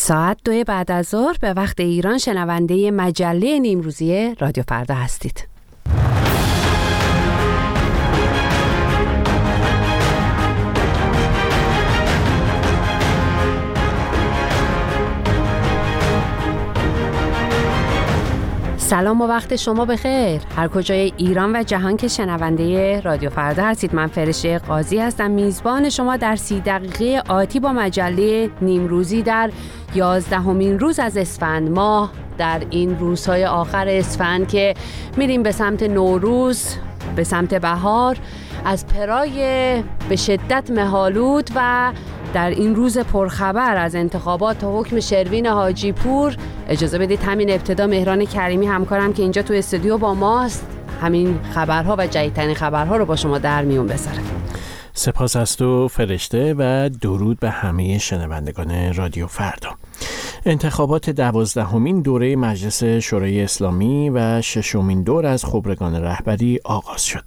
ساعت 2 بعد از ظهر به وقت ایران شنونده مجله نیمروزی رادیو فردا هستید. سلام و وقت شما بخیر. هر کجای ایران و جهان که شنونده رادیو فردا هستید، من فرشته قاضی هستم، میزبان شما در 30 دقیقه آتی با مجله نیمروزی در 11مین روز از اسفند ماه، در این روزهای آخر اسفند که میریم به سمت نوروز، به سمت بهار، از پرای به شدت مه‌آلود و در این روز پرخبر از انتخابات تا حکم شروین حاجی پور، اجازه بدید همین ابتدا مهران کریمی همکارم که اینجا تو استودیو با ماست، همین خبرها و جدیدترین خبرها رو با شما در میون بذاره. سپاس از تو فرشته و درود به همه شنوندگان رادیو فردا. انتخابات 12مین دوره مجلس شورای اسلامی و 6مین دور از خبرگان رهبری آغاز شد.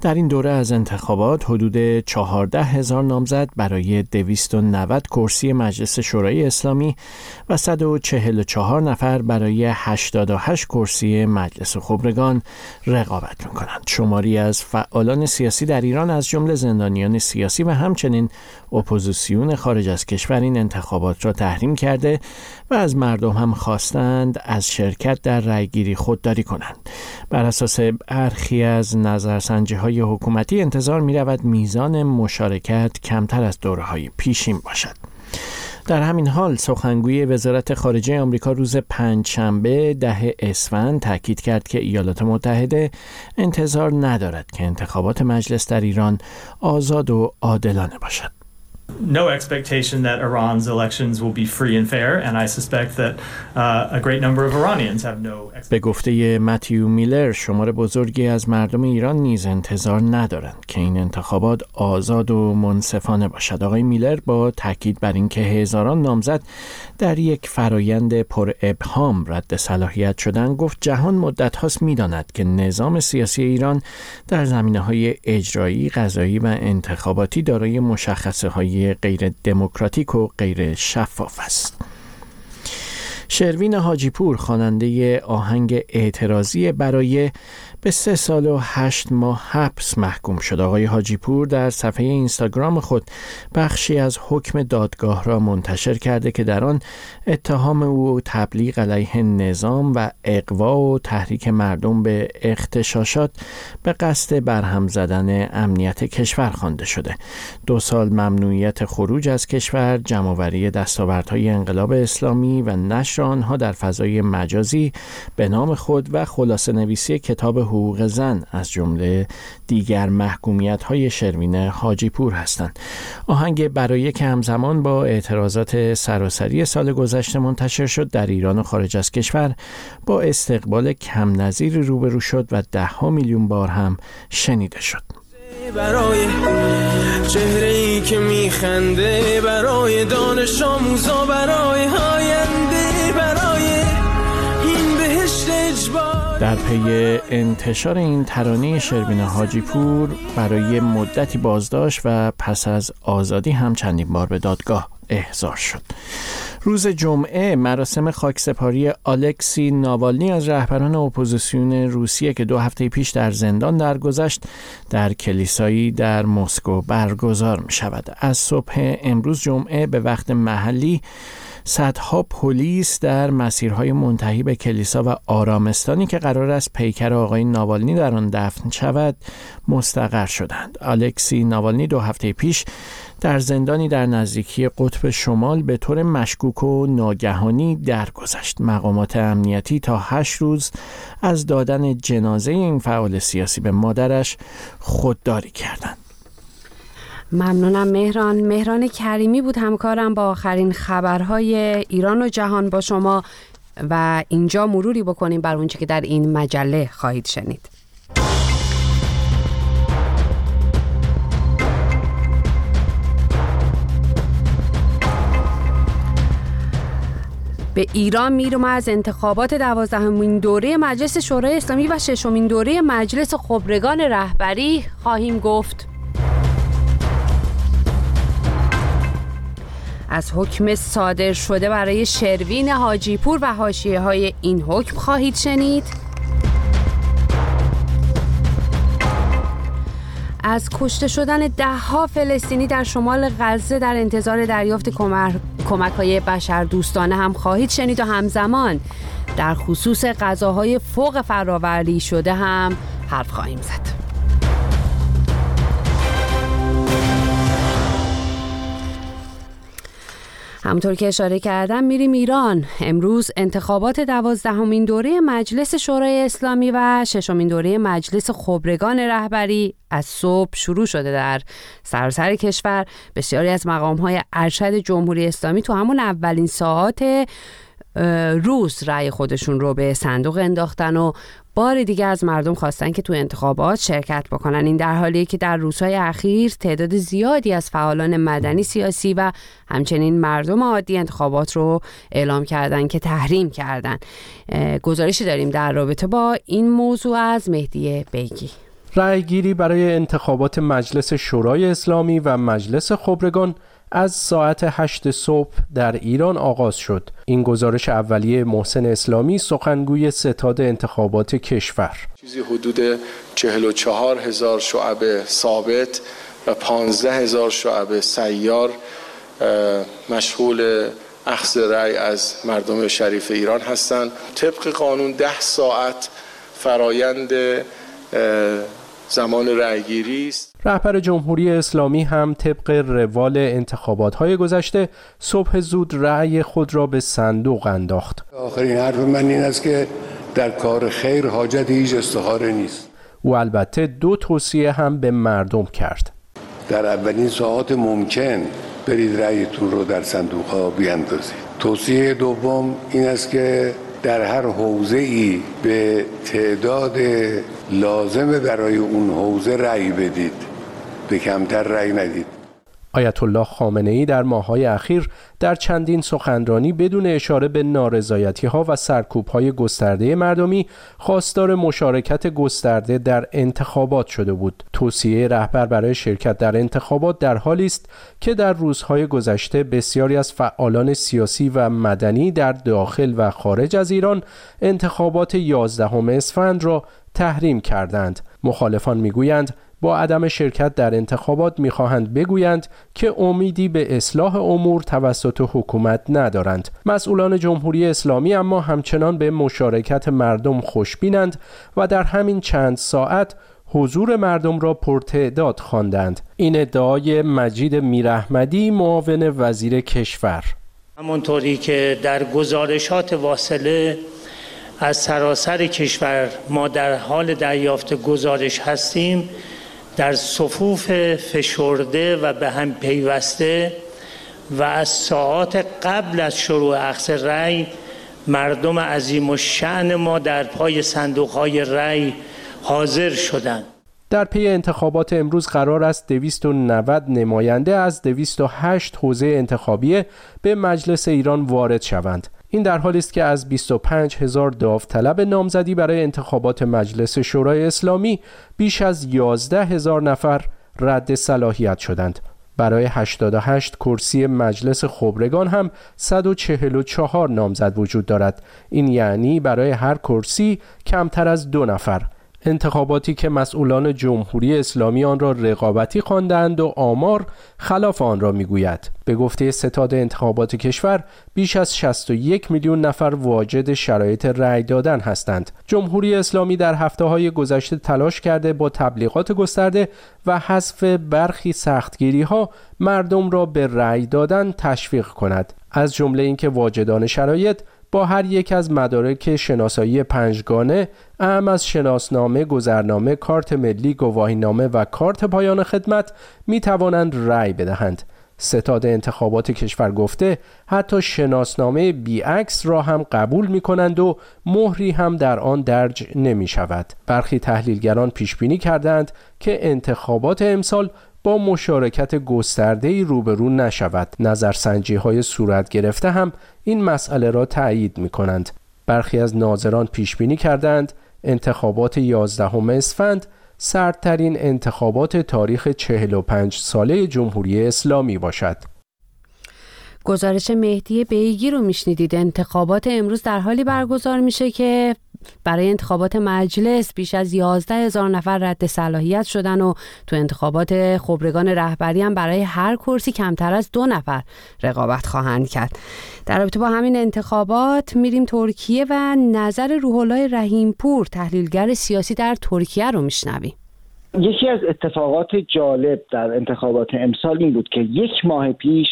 در این دوره از انتخابات حدود 14,000 نامزد برای 290 کرسی مجلس شورای اسلامی و 144 نفر برای 88 کرسی مجلس خبرگان رقابت می‌کنند. شماری از فعالان سیاسی در ایران از جمله زندانیان سیاسی و همچنین اپوزیسیون خارج از کشور این انتخابات را تحریم کرده و از مردم هم خواستند از شرکت در رأیگیری خودداری کنند. بر اساس برخی از نظرسنجی‌های حکومتی انتظار می‌رود میزان مشارکت کمتر از دوره‌های پیشین باشد. در همین حال سخنگوی وزارت خارجه آمریکا روز 5 شنبه 10 اسفند تاکید کرد که ایالات متحده انتظار ندارد که انتخابات مجلس در ایران آزاد و عادلانه باشد. No expectation that Iran's elections will be free and fair, and I suspect that a great number of Iranians have no expectation. به گفته متیو میلر، شمار بزرگی از مردم ایران نیز انتظار ندارند که این انتخابات آزاد و منصفانه باشد. آقای میلر با تاکید بر اینکه هزاران نامزد در یک فرایند پر ابهام رد صلاحیت شدند، گفت جهان مدت هاست می‌داند که نظام سیاسی ایران در زمینه‌های اجرایی، قضایی و انتخاباتی دارای مشخصه‌های غیر دموکراتیک و غیر شفاف است. شروین حاجی پور خواننده آهنگ اعتراضی برای به 3 سال و 8 ماه حبس محکوم شد. آقای حاجی پور در صفحه اینستاگرام خود بخشی از حکم دادگاه را منتشر کرده که در آن اتهام او تبلیغ علیه نظام و اغوا و تحریک مردم به اغتشاشات به قصد برهم زدن امنیت کشور خوانده شده. 2 سال ممنوعیت خروج از کشور، جمع‌آوری دستاوردهای انقلاب اسلامی و نشر آنها در فضای مجازی به نام خود و خلاصه نویسی کتاب حقوق زن از جمله دیگر محکومیت‌های شروین حاجی پور هستند. آهنگ برای که همزمان با اعتراضات سراسری سال گذشته منتشر شد، در ایران و خارج از کشور با استقبال کم نظیری روبرو شد و 10 میلیون بار هم شنیده شد. برای چهره‌ای که می‌خنده، برای دانش آموزا، برای آینده، برای این بهشت اجبار. در پی انتشار این ترانه، شروین حاجی پور برای مدتی بازداشت و پس از آزادی هم چندین بار به دادگاه احضار شد. روز جمعه مراسم خاکسپاری الکسی ناوالنی از رهبران اپوزیسیون روسیه که 2 هفته پیش در زندان درگذشت در کلیسایی در مسکو برگزار می شود. از صبح امروز جمعه به وقت محلی صدها پلیس در مسیرهای منتهی به کلیسا و آرامستانی که قرار است پیکر آقای ناوالنی در آن دفن شود مستقر شدند. الکسی ناوالنی 2 هفته پیش در زندانی در نزدیکی قطب شمال به طور مشکوک و ناگهانی درگذشت. مقامات امنیتی تا 8 روز از دادن جنازه این فعال سیاسی به مادرش خودداری کردند. ممنونم مهران. مهران کریمی بود همکارم با آخرین خبرهای ایران و جهان با شما و اینجا مروری بکنیم بر اونچه که در این مجله خواهید شنید. به ایران میرم از انتخابات 12مین دوره مجلس شورای اسلامی و 6مین دوره مجلس خبرگان رهبری خواهیم گفت. از حکم صادر شده برای شروین حاجی پور و حاشیه‌های این حکم خواهید شنید. از کشته شدن ده‌ها فلسطینی در شمال غزه در انتظار دریافت کمک‌های بشردوستانه هم خواهید شنید و همزمان در خصوص غذاهای فوق فرآوری شده هم حرف خواهیم زد. همونطور که اشاره کردم میریم ایران. امروز انتخابات 12مین دوره مجلس شورای اسلامی و 6مین دوره مجلس خبرگان رهبری از صبح شروع شده. در سراسر کشور بسیاری از مقام‌های ارشد جمهوری اسلامی تو همون اولین ساعات روز رأی خودشون رو به صندوق انداختن و بار دیگه از مردم خواستن که تو انتخابات شرکت بکنن. این در حالیه که در روزهای اخیر تعداد زیادی از فعالان مدنی، سیاسی و همچنین مردم عادی انتخابات رو اعلام کردن که تحریم کردن. گزارشی داریم در رابطه با این موضوع از مهدیه بیگی. رأیگیری برای انتخابات مجلس شورای اسلامی و مجلس خبرگان از ساعت 8 صبح در ایران آغاز شد. این گزارش اولیه محسن اسلامی، سخنگوی ستاد انتخابات کشور. چیزی حدود 44,000 شعب ثابت و 15,000 شعب سیار مشغول اخذ رأی از مردم شریف ایران هستند. طبق قانون 10 ساعت فرایند زمان رأیگیری است. رهبر جمهوری اسلامی هم طبق روال انتخابات‌های گذشته صبح زود رأی خود را به صندوق انداخت. آخرین حرف من این است که در کار خیر حاجت هیچ استخاره نیست. و البته دو توصیه هم به مردم کرد. در اولین ساعات ممکن برید رأیتون رو در صندوق‌ها بیاندازید. توصیه دوم این است که در هر حوزه‌ای به تعداد لازم برای اون حوزه رأی بدید، به کمتر رأی ندید. آیت الله خامنه ای در ماه‌های اخیر در چندین سخنرانی بدون اشاره به نارضایتی‌ها و سرکوب‌های گسترده مردمی خواستار مشارکت گسترده در انتخابات شده بود. توصیه رهبر برای شرکت در انتخابات در حالی است که در روزهای گذشته بسیاری از فعالان سیاسی و مدنی در داخل و خارج از ایران انتخابات 11 اسفند را تحریم کردند. مخالفان می‌گویند با عدم شرکت در انتخابات می‌خواهند بگویند که امیدی به اصلاح امور توسط حکومت ندارند. مسئولان جمهوری اسلامی اما همچنان به مشارکت مردم خوشبینند و در همین چند ساعت حضور مردم را پرتعداد خواندند. این ادعای مجید میرحمدی، معاون وزیر کشور. همونطوری که در گزارشات واصله از سراسر کشور ما در حال دریافت گزارش هستیم، در صفوف فشرده و به هم پیوسته و از ساعات قبل از شروع اخذ رأی مردم عظیم الشأن ما در پای صندوق‌های رأی حاضر شدند. در پی انتخابات امروز قرار است 290 نماینده از 208 حوزه انتخابیه به مجلس ایران وارد شوند. این در حالی است که از 25,000 داوطلب نامزدی برای انتخابات مجلس شورای اسلامی بیش از 11,000 نفر رد صلاحیت شدند. برای 88 کرسی مجلس خبرگان هم 144 نامزد وجود دارد. این یعنی برای هر کرسی کمتر از 2 نفر. انتخاباتی که مسئولان جمهوری اسلامی آن را رقابتی خواندند و آمار خلاف آن را میگوید. به گفته ستاد انتخابات کشور بیش از 61 میلیون نفر واجد شرایط رأی دادن هستند. جمهوری اسلامی در هفته‌های گذشته تلاش کرده با تبلیغات گسترده و حذف برخی سختگیری‌ها مردم را به رأی دادن تشویق کند، از جمله اینکه واجدان شرایط با هر یک از مدارک شناسایی 5 گانه، اهم از شناسنامه، گذرنامه، کارت ملی، گواهینامه و کارت پایان خدمت، می توانند رأی بدهند. ستاد انتخابات کشور گفته حتی شناسنامه بیعکس را هم قبول می کنند و مهری هم در آن درج نمی شود. برخی تحلیلگران پیش بینی کردند که انتخابات امسال با مشارکت گسترده‌ای روبرو نشود. نظرسنجی‌های صورت گرفته هم این مسئله را تأیید می‌کنند. برخی از ناظران پیش بینی کردند انتخابات 11 اسفند سردترین انتخابات تاریخ 45 ساله جمهوری اسلامی باشد. گزارش مهدیه بیگی رو میشنیدید. انتخابات امروز در حالی برگزار میشه که برای انتخابات مجلس بیش از 11000 نفر رد صلاحیت شدن و تو انتخابات خبرگان رهبری هم برای هر کرسی کمتر از 2 نفر رقابت خواهند کرد. در رابطه با همین انتخابات میریم ترکیه و نظر روح الله رحیم پور تحلیلگر سیاسی در ترکیه رو میشنویم. یکی از اتفاقات جالب در انتخابات امسال این بود که 1 ماه پیش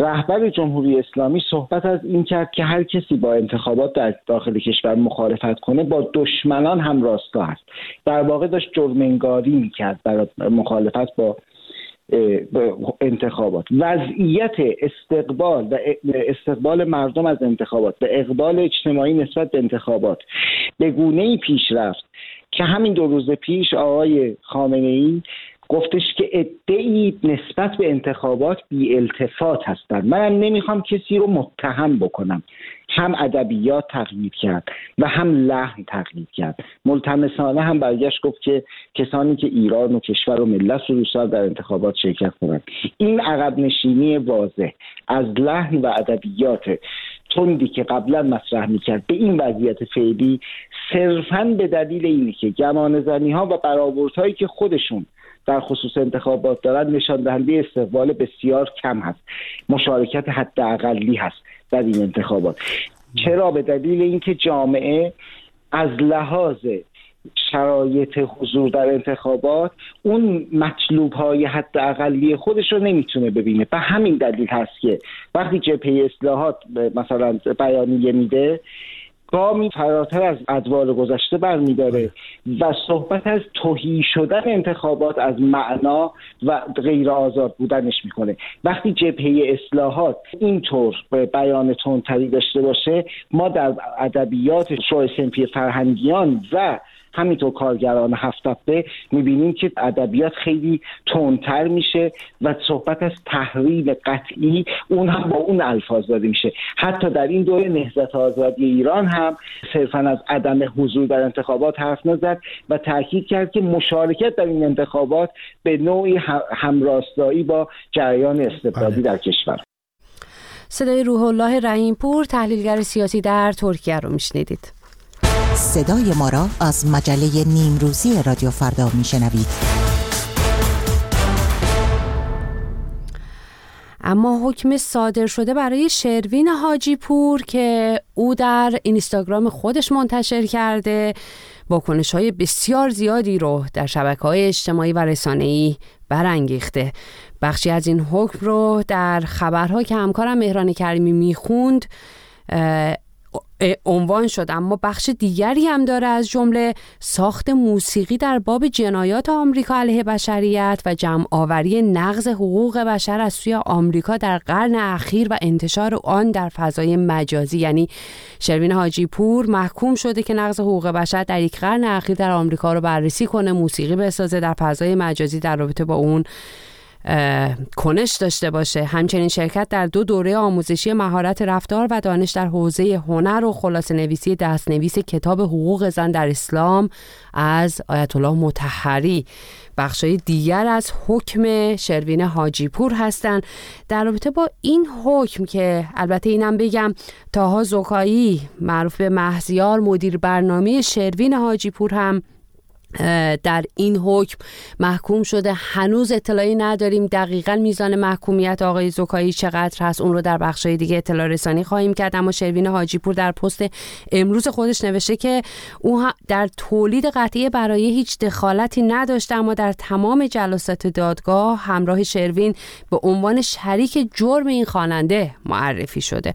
رهبر جمهوری اسلامی صحبت از این کرد که هر کسی با انتخابات در داخل کشور مخالفت کنه با دشمنان هم راستا است. در واقع داشت جرم‌انگاری می‌کرد برای مخالفت با انتخابات. وضعیت استقبال و استقبال مردم از انتخابات و اقبال اجتماعی نسبت به انتخابات به گونه‌ای پیش رفت که همین 2 روز پیش آقای خامنه ای گفتش که ادعی نسبت به انتخابات بی‌التفات هستند. منم نمیخوام کسی رو متهم بکنم. هم ادبیات تقلید کرد و هم لحن تقلید کرد. ملتمسانه هم برگشت گفت که کسانی که ایران و کشور و ملت رو دوست دارن در انتخابات شرکت کنند. این عقب نشینی واضح از لحن و ادبیات تندی که قبلا مطرح میکرد به این وضعیت فعلی صرفاً به دلیل اینه که گمانه‌زنی‌ها و برآوردهایی که خودشون در خصوص انتخابات دارن نشان دهنده استقبال بسیار کم هست، مشارکت حداقلی هست در این انتخابات. چرا؟ به دلیل اینکه جامعه از لحاظ شرایط حضور در انتخابات اون مطلوب‌های حداقلی خودش رو نمیتونه ببینه. به همین دلیل هست که وقتی جبهه اصلاحات مثلا بیانیه میده گامی فراتر از ادوار گذشته برمی‌داره و صحبت از تهی شدن انتخابات از معنا و غیر آزاد بودنش می‌کنه. وقتی جبهه اصلاحات اینطور بیان تندتری داشته باشه، ما در ادبیات شورای صنفی فرهنگیان و همینطور کارگران هفت‌تپه می‌بینیم که ادبیات خیلی تندتر میشه و صحبت از تحریم قطعی اون هم با اون الفاظ داده میشه. حتی در این دوره نهضت آزادی ایران هم صرفاً از عدم حضور در انتخابات حرف نزد و تاکید کرد که مشارکت در این انتخابات به نوعی همراستایی با جریان استبدادی در کشور. صدای روح الله رحیم پور تحلیلگر سیاسی در ترکیه رو میشنیدید. صدای ما را از مجله نیمروزی رادیو فردا میشنوید. اما حکم صادر شده برای شروین حاجی پور که او در اینستاگرام خودش منتشر کرده، واکنش‌های بسیار زیادی رو در شبکه‌های اجتماعی و رسانه‌ای برانگیخته. بخشی از این حکم رو در خبرها که همکارم مهران کریمی میخوند عنوان شد، اما بخش دیگری هم داره از جمله ساخت موسیقی در باب جنایات آمریکا علیه بشریت و جمع آوری نقض حقوق بشر از سوی آمریکا در قرن اخیر و انتشار آن در فضای مجازی. یعنی شروین حاجی پور محکوم شده که نقض حقوق بشر در یک قرن اخیر در آمریکا رو بررسی کنه، موسیقی بسازه، در فضای مجازی در رابطه با اون کنش داشته باشه. همچنین شرکت در 2 دوره آموزشی مهارت رفتار و دانش در حوزه هنر و خلاصه نویسی دستنویس کتاب حقوق زن در اسلام از آیت الله مطهری بخشای دیگر از حکم شروین حاجی پور هستند. در رابطه با این حکم که البته اینم بگم تاها زکایی معروف به مهزیار مدیر برنامه شروین حاجی پور هم در این حکم محکوم شده. هنوز اطلاعی نداریم دقیقاً میزان محکومیت آقای زکایی چقدر هست، اون رو در بخشای دیگه اطلاع رسانی خواهیم کرد. اما شروین حاجی پور در پست امروز خودش نوشته که او در تولید قطعه برای هیچ دخالتی نداشته، اما در تمام جلسات دادگاه همراه شروین به عنوان شریک جرم این خواننده معرفی شده.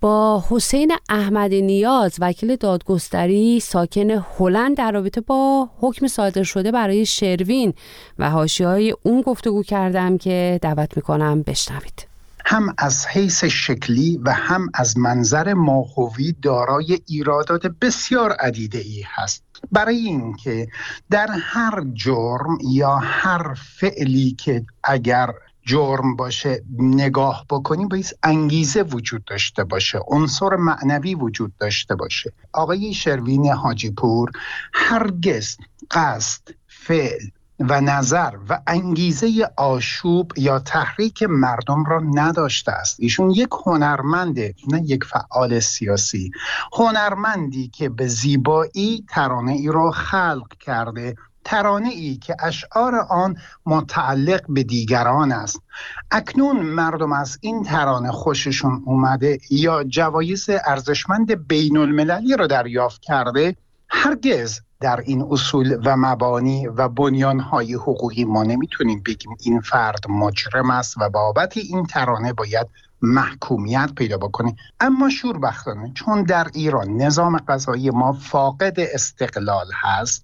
با حسین احمد نیاز وکیل دادگستری ساکن هلند در رابطه با حکم صادر شده برای شروین و حاشیه‌های اون گفتگو کردم که دعوت میکنم بشنوید. هم از حیث شکلی و هم از منظر ماهوی دارای ایرادات بسیار عدیده‌ای هست، برای اینکه در هر جرم یا هر فعلی که اگر جرم باشه نگاه بکنیم باید انگیزه وجود داشته باشه، عنصر معنوی وجود داشته باشه. آقای شروین حاجی پور هرگز قصد، فعل و نظر و انگیزه آشوب یا تحریک مردم را نداشته است. ایشون یک هنرمنده، نه یک فعال سیاسی، هنرمندی که به زیبایی ترانه ای را خلق کرده، ترانه ای که اشعار آن متعلق به دیگران است. اکنون مردم از این ترانه خوششون اومده یا جوایز ارزشمند بین المللی را دریافت کرده، هرگز در این اصول و مبانی و بنیانهای حقوقی ما نمیتونیم بگیم این فرد مجرم است و بابت این ترانه باید محکومیت پیدا بکنه. اما شوربختانه چون در ایران نظام قضایی ما فاقد استقلال هست،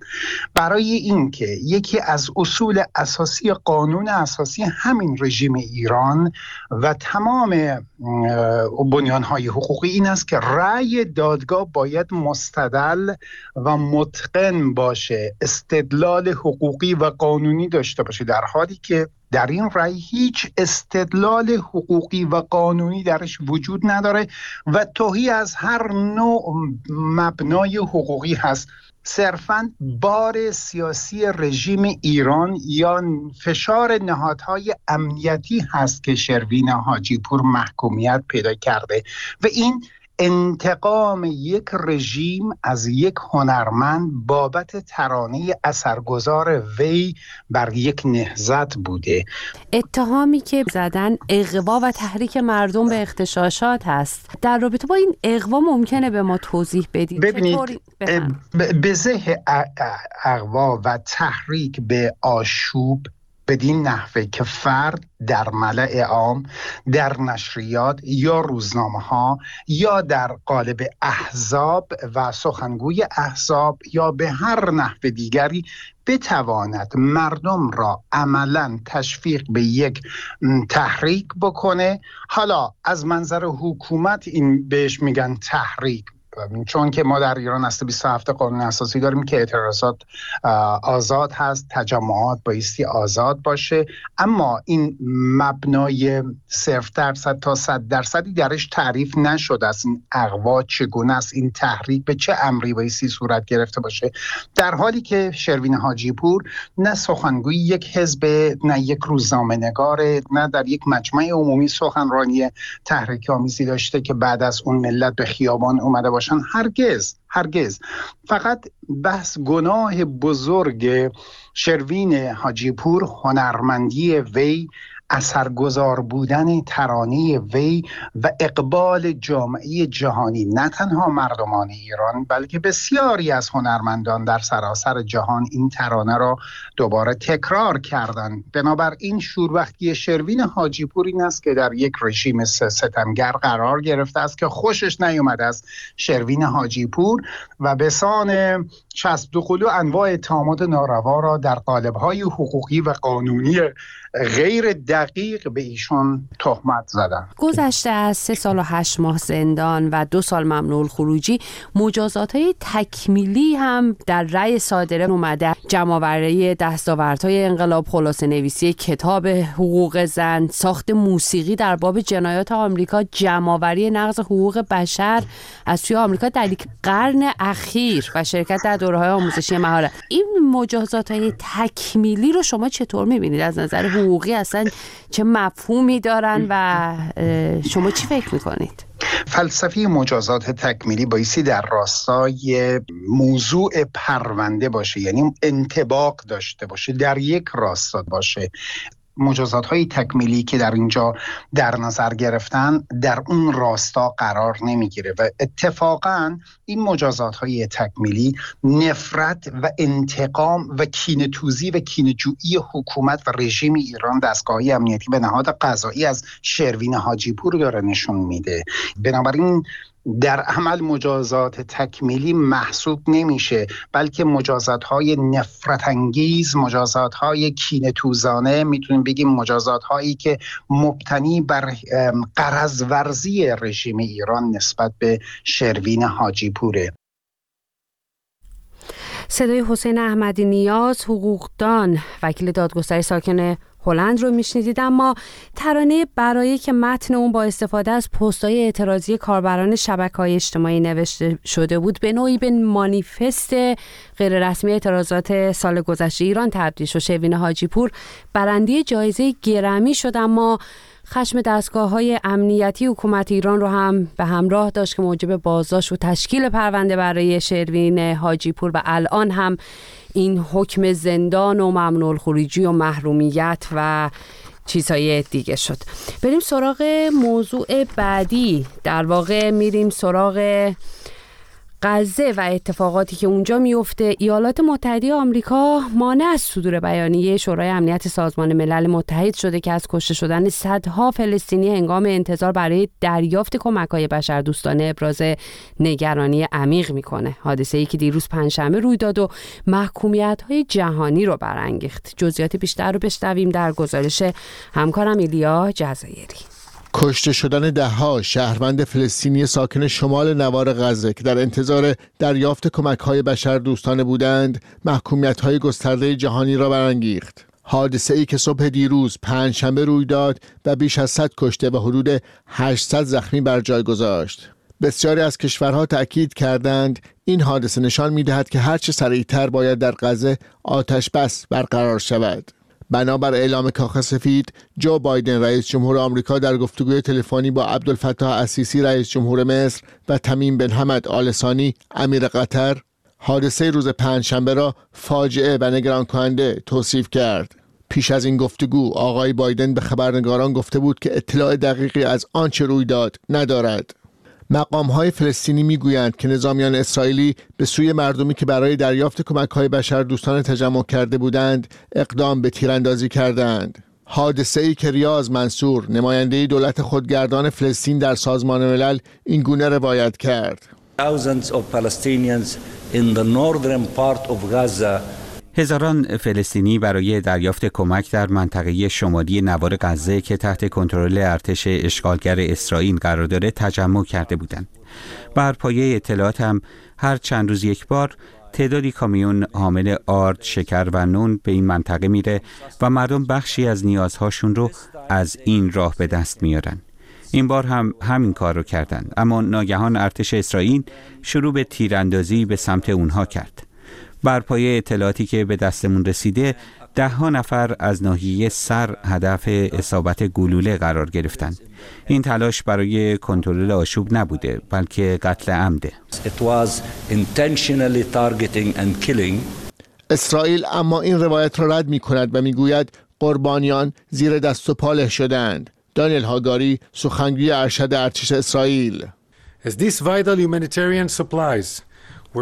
برای اینکه یکی از اصول اساسی قانون اساسی همین رژیم ایران و تمام بنیانهای حقوقی این است که رأی دادگاه باید مستدل و متقن باشه، استدلال حقوقی و قانونی داشته باشه، در حالی که در این رأی هیچ استدلال حقوقی و قانونی درش وجود نداره و تهی از هر نوع مبنای حقوقی هست. صرفاً بار سیاسی رژیم ایران یا فشار نهادهای امنیتی هست که شروین حاجی پور محکومیت پیدا کرده و این انتقام یک رژیم از یک هنرمند بابت ترانه اثرگذار وی بر یک نهضت بوده. اتهامی که زدن اغوا و تحریک مردم به اغتشاشات هست. در رابطه با این اغوا ممکنه به ما توضیح بدید؟ ببینید، بزه اغوا و تحریک به آشوب بدین نحوه که فرد در ملأ عام، در نشریات یا روزنامه‌ها یا در قالب احزاب و سخنگوی احزاب یا به هر نحو دیگری بتواند مردم را عملاً تشویق به یک تحریک بکنه. حالا از منظر حکومت این بهش میگن تحریک، چون که ما در ایران از 27 قانون اساسی داریم که اعتراضات آزاد هست، تجمعات بایستی آزاد باشه، اما این مبنای 0% تا 100% درش تعریف نشده است. این اغوا چگونه است؟ این تحریک به چه امری بایستی صورت گرفته باشه؟ در حالی که شروین حاجی پور نه سخنگوی یک حزب، نه یک روزنامه نگار، نه در یک مجمع عمومی سخنرانی تحریک آمیزی داشته که بعد از اون ملت به خیابان اومده باشه. هرگز. فقط بحث گناه بزرگ شروین حاجی پور، هنرمندی وی، اثرگذار بودن ترانه وی و اقبال جامعه جهانی، نه تنها مردمان ایران بلکه بسیاری از هنرمندان در سراسر جهان این ترانه را دوباره تکرار کردند. بنابراین شوربختی شروین حاجی پور این است که در یک رژیم ستمگر قرار گرفته است که خوشش نیامده است شروین حاجی پور و بسان چسب دوقلو انواع اتهامات ناروا را در قالب‌های حقوقی و قانونی غیر دقیق به ایشون تهمت زدن. گذشته از 3 سال و 8 ماه زندان و 2 سال ممنوع الخروجی، مجازات‌های تکمیلی هم در رأی صادره اومده. جمع‌آوری دستاوردهای انقلاب، خلاصه‌نویسی کتاب حقوق زن، ساخت موسیقی در باب جنایات آمریکا، جمع‌آوری نقض حقوق بشر از سوی آمریکا در قرن اخیر و شرکت در دوره‌های آموزشی مهارت. این مجازات‌های تکمیلی رو شما چطور می‌بینید؟ از نظر حقوقی اصلا چه مفهومی دارن و شما چی فکر میکنید؟ فلسفی مجازات تکمیلی بایستی در راستای موضوع پرونده باشه، یعنی انطباق داشته باشه، در یک راستا باشه. مجازات های تکمیلی که در اینجا در نظر گرفتن در اون راستا قرار نمیگیره و اتفاقا این مجازات های تکمیلی نفرت و انتقام و کینه‌توزی و کینه‌جویی حکومت و رژیم ایران، دستگاه‌های امنیتی به نهاد قضایی، از شروین حاجی پور داره نشون میده. بنابراین در عمل مجازات تکمیلی محسوب نمیشه، بلکه مجازات‌های نفرت انگیز، مجازات‌های کینه‌توزانه، میتونیم بگیم مجازات‌هایی که مبتنی بر غرض ورزی رژیم ایران نسبت به شروین حاجی پوره. صدای حسین احمد نیاز، حقوقدان، وکیل دادگستری ساکن هلند رو میشنیدید، اما ترانه برای که متن اون با استفاده از پست‌های اعتراضی کاربران شبکه‌های اجتماعی نوشته شده بود به نوعی به مانیفست غیررسمی اعتراضات سال گذشته ایران تبدیل شد. شروین حاجی پور برنده جایزه گرمی شد، اما خشم دستگاه‌های امنیتی حکومت ایران رو هم به همراه داشت که موجب بازداشت و تشکیل پرونده برای شروین حاجی پور و الان هم این حکم زندان و ممنوع الخروجی و محرومیت و چیزهای دیگه شد. بریم سراغ موضوع بعدی، در واقع میریم سراغ غزه و اتفاقاتی که اونجا میفته. ایالات متحده آمریکا مانع از صدور بیانیه شورای امنیت سازمان ملل متحد شده که از کشته شدن صدها فلسطینی هنگام انتظار برای دریافت کمک‌های بشردوستانه ابراز نگرانی عمیق میکنه. حادثه‌ای که دیروز پنجشنبه روی داد و محکومیت‌های جهانی رو برانگیخت. جزئیات بیشتر رو بشنویم در گزارش همکارم ایلیا جزائری. کشته شدن دهها شهروند فلسطینی ساکن شمال نوار غزه که در انتظار دریافت کمک‌های بشردوستانه بودند، محکومیت‌های گسترده جهانی را برانگیخت. حادثه‌ای که صبح دیروز پنجشنبه روی داد و بیش از 100 کشته و حدود 800 زخمی بر جای گذاشت. بسیاری از کشورها تأکید کردند این حادثه نشان می‌دهد که هرچه سریعتر باید در غزه آتش بس برقرار شود. بنابر اعلام کاخ سفید، جو بایدن رئیس جمهور آمریکا در گفتگوی تلفنی با عبدالفتاح السیسی رئیس جمهور مصر و تمیم بن حمد آل ثانی امیر قطر، حادثه روز پنجشنبه را فاجعه و نگران کننده توصیف کرد. پیش از این گفتگو آقای بایدن به خبرنگاران گفته بود که اطلاع دقیقی از آنچه روی داد ندارد. مقام‌های فلسطینی می‌گویند که نظامیان اسرائیلی به سوی مردمی که برای دریافت کمک‌های بشردوستانه تجمع کرده بودند، اقدام به تیراندازی کردند. حادثه‌ای که ریاض منصور، نماینده دولت خودگردان فلسطین در سازمان ملل، این گونه روایت کرد. هزاران فلسطینی برای دریافت کمک در منطقه شمالی نوار غزه که تحت کنترل ارتش اشغالگر اسرائیل قرار دارد تجمع کرده بودند. بر پایه اطلاعات هم هر چند روز یک بار تعدادی کامیون حامل آرد، شکر و نون به این منطقه میره و مردم بخشی از نیازهاشون رو از این راه به دست میارن. این بار هم همین کار رو کردند، اما ناگهان ارتش اسرائیل شروع به تیراندازی به سمت اونها کرد. بر پایه اطلاعاتی که به دستمون رسیده، ده‌ها نفر از ناحیه سر هدف اصابت گلوله قرار گرفتند. این تلاش برای کنترل آشوب نبوده، بلکه قتل عمده. اسرائیل اما این روایت را رد می‌کند و می‌گوید قربانیان زیر دست و پا شدند. دانیل هاگاری، سخنگوی ارشد ارتش اسرائیل: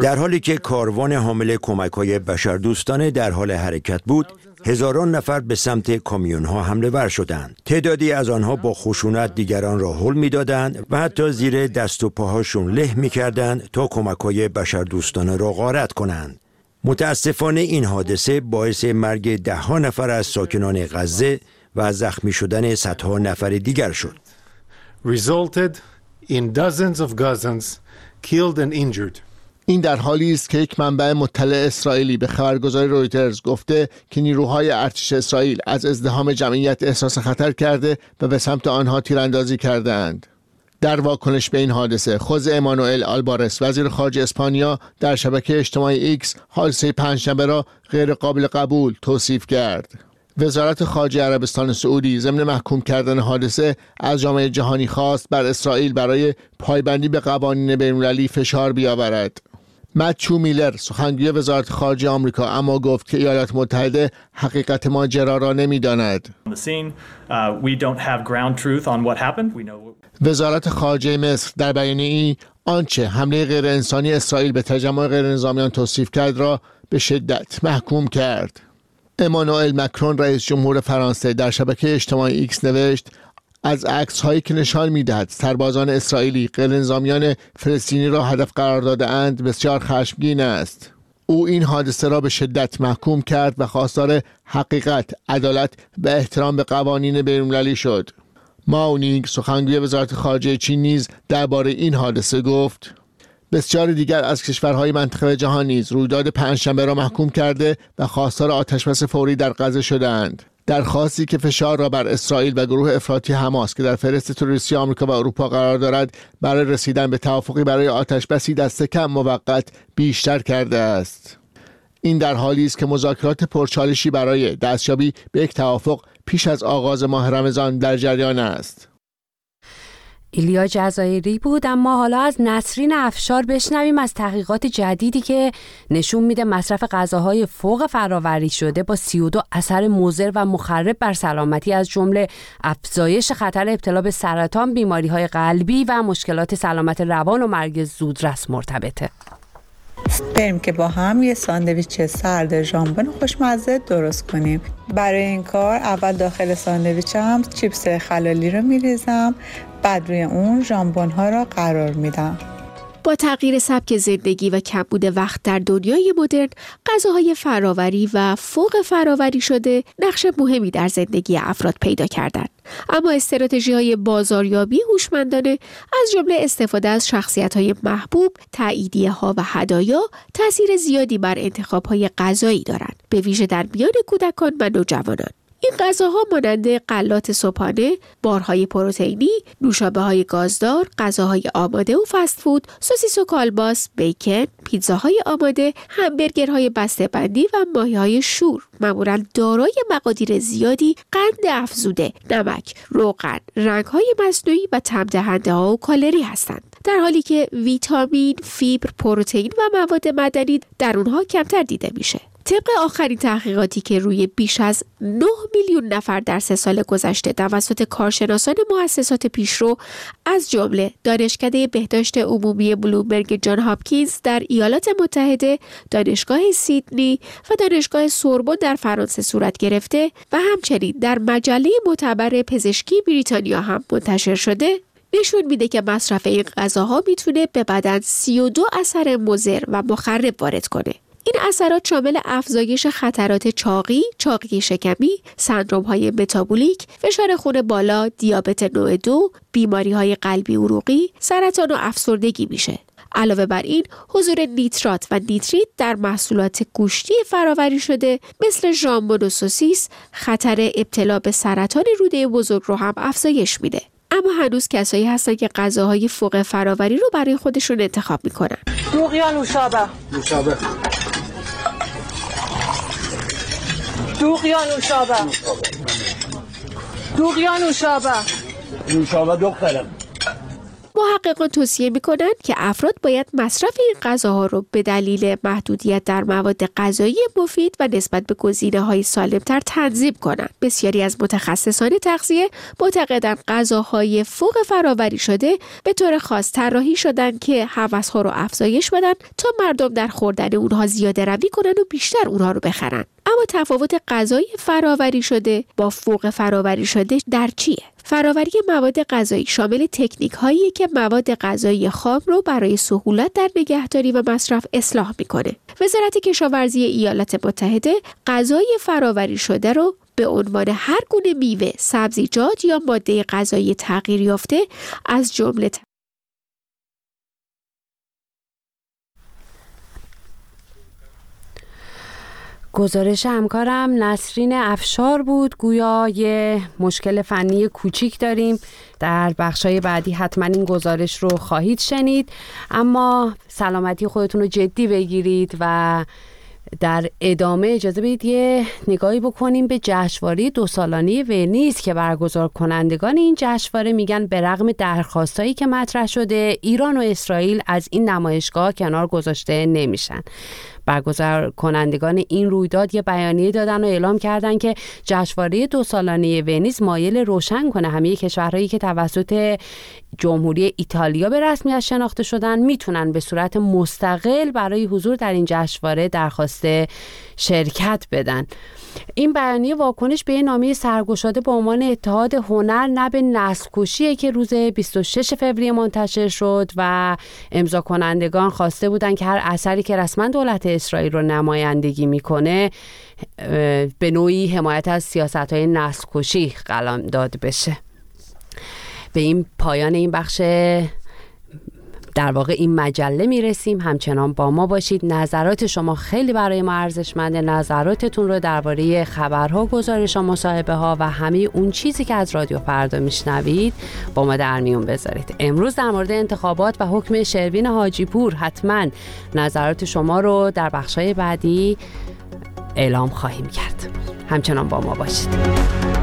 در حالی که کاروان حامل کمک‌های بشردوستانه در حال حرکت بود، هزاران نفر به سمت کامیون‌ها حمله ور شدند. تعدادی از آنها با خشونت دیگران را هل می‌دادند و حتی زیر دست و پاهاشون له می‌کردند تا کمک‌های بشردوستانه را غارت کنند. متأسفانه این حادثه باعث مرگ ده‌ها نفر از ساکنان غزه و زخمی شدن صدها نفر دیگر شد. Resulted in dozens of Gazans killed and injured. این در حالی است که یک منبع مطلع اسرائیلی به خبرگزاری رویترز گفته که نیروهای ارتش اسرائیل از ازدحام جمعیت احساس خطر کرده و به سمت آنها تیراندازی کردند. در واکنش به این حادثه، خوز ایمانوئل آلبارس، وزیر خارجه اسپانیا، در شبکه اجتماعی ایکس حادثه پنجشنبه را غیر قابل قبول توصیف کرد. وزارت خارجه عربستان سعودی ضمن محکوم کردن حادثه از جامعه جهانی خواست بر اسرائیل برای پایبندی به قوانین بین‌المللی فشار بیاورد. ماچو میلر، سخنگوی وزارت خارجه آمریکا، اما گفت که ایالات متحده حقیقت ماجرا را نمی‌داند. وزارت خارجه مصر در بیانیه‌ای آنچه حمله غیرانسانی اسرائیل به تجمع غیرنظامیان توصیف کرد را به شدت محکوم کرد. امانوئل مکرون، رئیس جمهور فرانسه، در شبکه اجتماعی ایکس نوشت: از عکس‌هایی که نشان می‌دهد سربازان اسرائیلی غیرنظامیان فلسطینی را هدف قرار داده اند بسیار خشمگین است. او این حادثه را به شدت محکوم کرد و خواستار حقیقت، عدالت و احترام به قوانین بین‌المللی شد. ماونینگ، سخنگوی وزارت خارجه چین، نیز درباره این حادثه گفت: بسیار دیگر از کشورهای منطقه جهان نیز رویداد پنجشنبه را محکوم کرده و خواستار آتشبس فوری در غزه شدند. درخواستی که فشار را بر اسرائیل و گروه افراطی حماس که در فهرست تروریستی آمریکا و اروپا قرار دارد برای رسیدن به توافقی برای آتش‌بسی دستکم موقت بیشتر کرده است. این در حالی است که مذاکرات پرچالشی برای دستیابی به یک توافق پیش از آغاز ماه رمضان در جریان است. ایلیا جزائری بود. اما حالا از نسرین افشار بشنویم از تحقیقات جدیدی که نشون میده مصرف غذاهای فوق فرآوری شده با 32 اثر مضر و مخرب بر سلامتی از جمله افزایش خطر ابتلا به سرطان، بیماری‌های قلبی و مشکلات سلامت روان و مرگ زودرس مرتبطه. بریم که با هم یه ساندویچ سرد ژامبون خوشمزه درست کنیم. برای این کار اول داخل ساندویچم چیپس خلالی رو میریزم، بعد روی اون ژامبون ها رو قرار میدم. با تغییر سبک زندگی و کمبود وقت در دنیای مدرن، غذاهای فرآوری و فوق فرآوری شده نقش مهمی در زندگی افراد پیدا کردند. اما استراتژی‌های بازاریابی هوشمندانه از جمله استفاده از شخصیت‌های محبوب، تاییدیه‌ها و هدایا تأثیر زیادی بر انتخاب‌های غذایی دارند، به ویژه در میان کودکان و نوجوانان. این غذاها مانند غلات صبحانه، بارهای پروتئینی، نوشابه‌های گازدار، غذاهای آماده و فست فود، سوسیس و کالباس، بیکن، پیتزاهای آماده، همبرگرهای بسته‌بندی و ماهی‌های شور معمولاً دارای مقادیر زیادی قند افزوده، نمک، روغن، رنگ‌های مصنوعی و طعم‌دهنده‌ها و کالری هستند، در حالی که ویتامین، فیبر، پروتئین و مواد معدنی در اونها کمتر دیده میشه. طبق آخرین تحقیقاتی که روی بیش از 9 میلیون نفر در 3 سال گذشته توسط کارشناسان مؤسسات پیشرو از جمله دانشکده بهداشت عمومی بلومبرگ جان هاپکینز در ایالات متحده، دانشگاه سیدنی و دانشگاه سوربن در فرانسه صورت گرفته و همچنین در مجله معتبر پزشکی بریتانیا هم منتشر شده، نشون میده که مصرف این غذاها میتونه به بدن 32 اثر مضر و مخرب وارد کنه. این اثرات شامل افزایش خطرات چاقی شکمی، سندروم‌های متابولیک، فشار خون بالا، دیابت نوع 2، بیماری‌های قلبی عروقی، سرطان و افسردگی میشه. علاوه بر این، حضور نیترات و نیتریت در محصولات گوشتی فرآوری شده مثل ژامبون و سوسیس، خطر ابتلا به سرطان روده بزرگ رو هم افزایش میده. اما هنوز کسایی هستن که غذاهای فوق فرآوری رو برای خودشون انتخاب میکنن. نوشابه. دوغ یا نوشابه دخترم. محققان توصیه میکنند که افراد باید مصرف این غذاها رو به دلیل محدودیت در مواد غذایی مفید و نسبت به گزینه‌های سالم‌تر تنظیم کنند. بسیاری از متخصصان تغذیه معتقدند غذاهای فوق فرآوری شده به طور خاص طراحی شدن که هوس‌ها رو افزایش بدن تا مردم در خوردن اونها زیاده روی کنند و بیشتر اونها رو بخرن. اما تفاوت غذای فرآوری شده با فوق فرآوری شده در چیه؟ فرآوری مواد غذایی شامل تکنیک‌هایی که مواد غذایی خام رو برای سهولت در نگهداری و مصرف اصلاح می‌کنه. وزارت کشاورزی ایالات متحده غذای فرآوری شده رو به عنوان هر گونه میوه، سبزیجات یا ماده غذایی تغییر یافته از جمله گزارش همکارم نسرین افشار بود. گویا یه مشکل فنی کوچیک داریم، در بخشای بعدی حتما این گزارش رو خواهید شنید. اما سلامتی خودتون رو جدی بگیرید و در ادامه اجازه بدید یه نگاهی بکنیم به جشنواره 2 سالانه ونیز که برگزار کنندگان این جشنواره میگن به رغم درخواستایی که مطرح شده ایران و اسرائیل از این نمایشگاه کنار گذاشته نمیشن. برگزار کنندگان این رویداد یه بیانیه دادن و اعلام کردن که جشنواره 2 سالانه ونیز مایل روشن کنه همه کشورهایی که توسط جمهوری ایتالیا به رسمیت شناخته شدن میتونن به صورت مستقل برای حضور در این جشنواره درخواست شرکت بدن. این بیانیه واکنش به نامه سرگشاده با عنوان اتحاد هنر نه به نسل‌کشیه که روز 26 فوریه منتشر شد و امضا کنندگان خواسته بودن که هر اثری که رسما دولت اسرائیل رو نمایندگی میکنه به نوعی حمایت از سیاست‌های نسل‌کشی قلمداد بشه. به این پایان این بخش در واقع این مجله میرسیم. همچنان با ما باشید، نظرات شما خیلی برای ما ارزشمنده. نظراتتون رو درباره خبرها، گزارش‌ها، مصاحبه‌ها و همه اون چیزی که از رادیو فردا میشنوید با ما در میون بذارید. امروز در مورد انتخابات و حکم شروین حاجی پور حتما نظرات شما رو در بخش‌های بعدی اعلام خواهیم کرد. همچنان با ما باشید.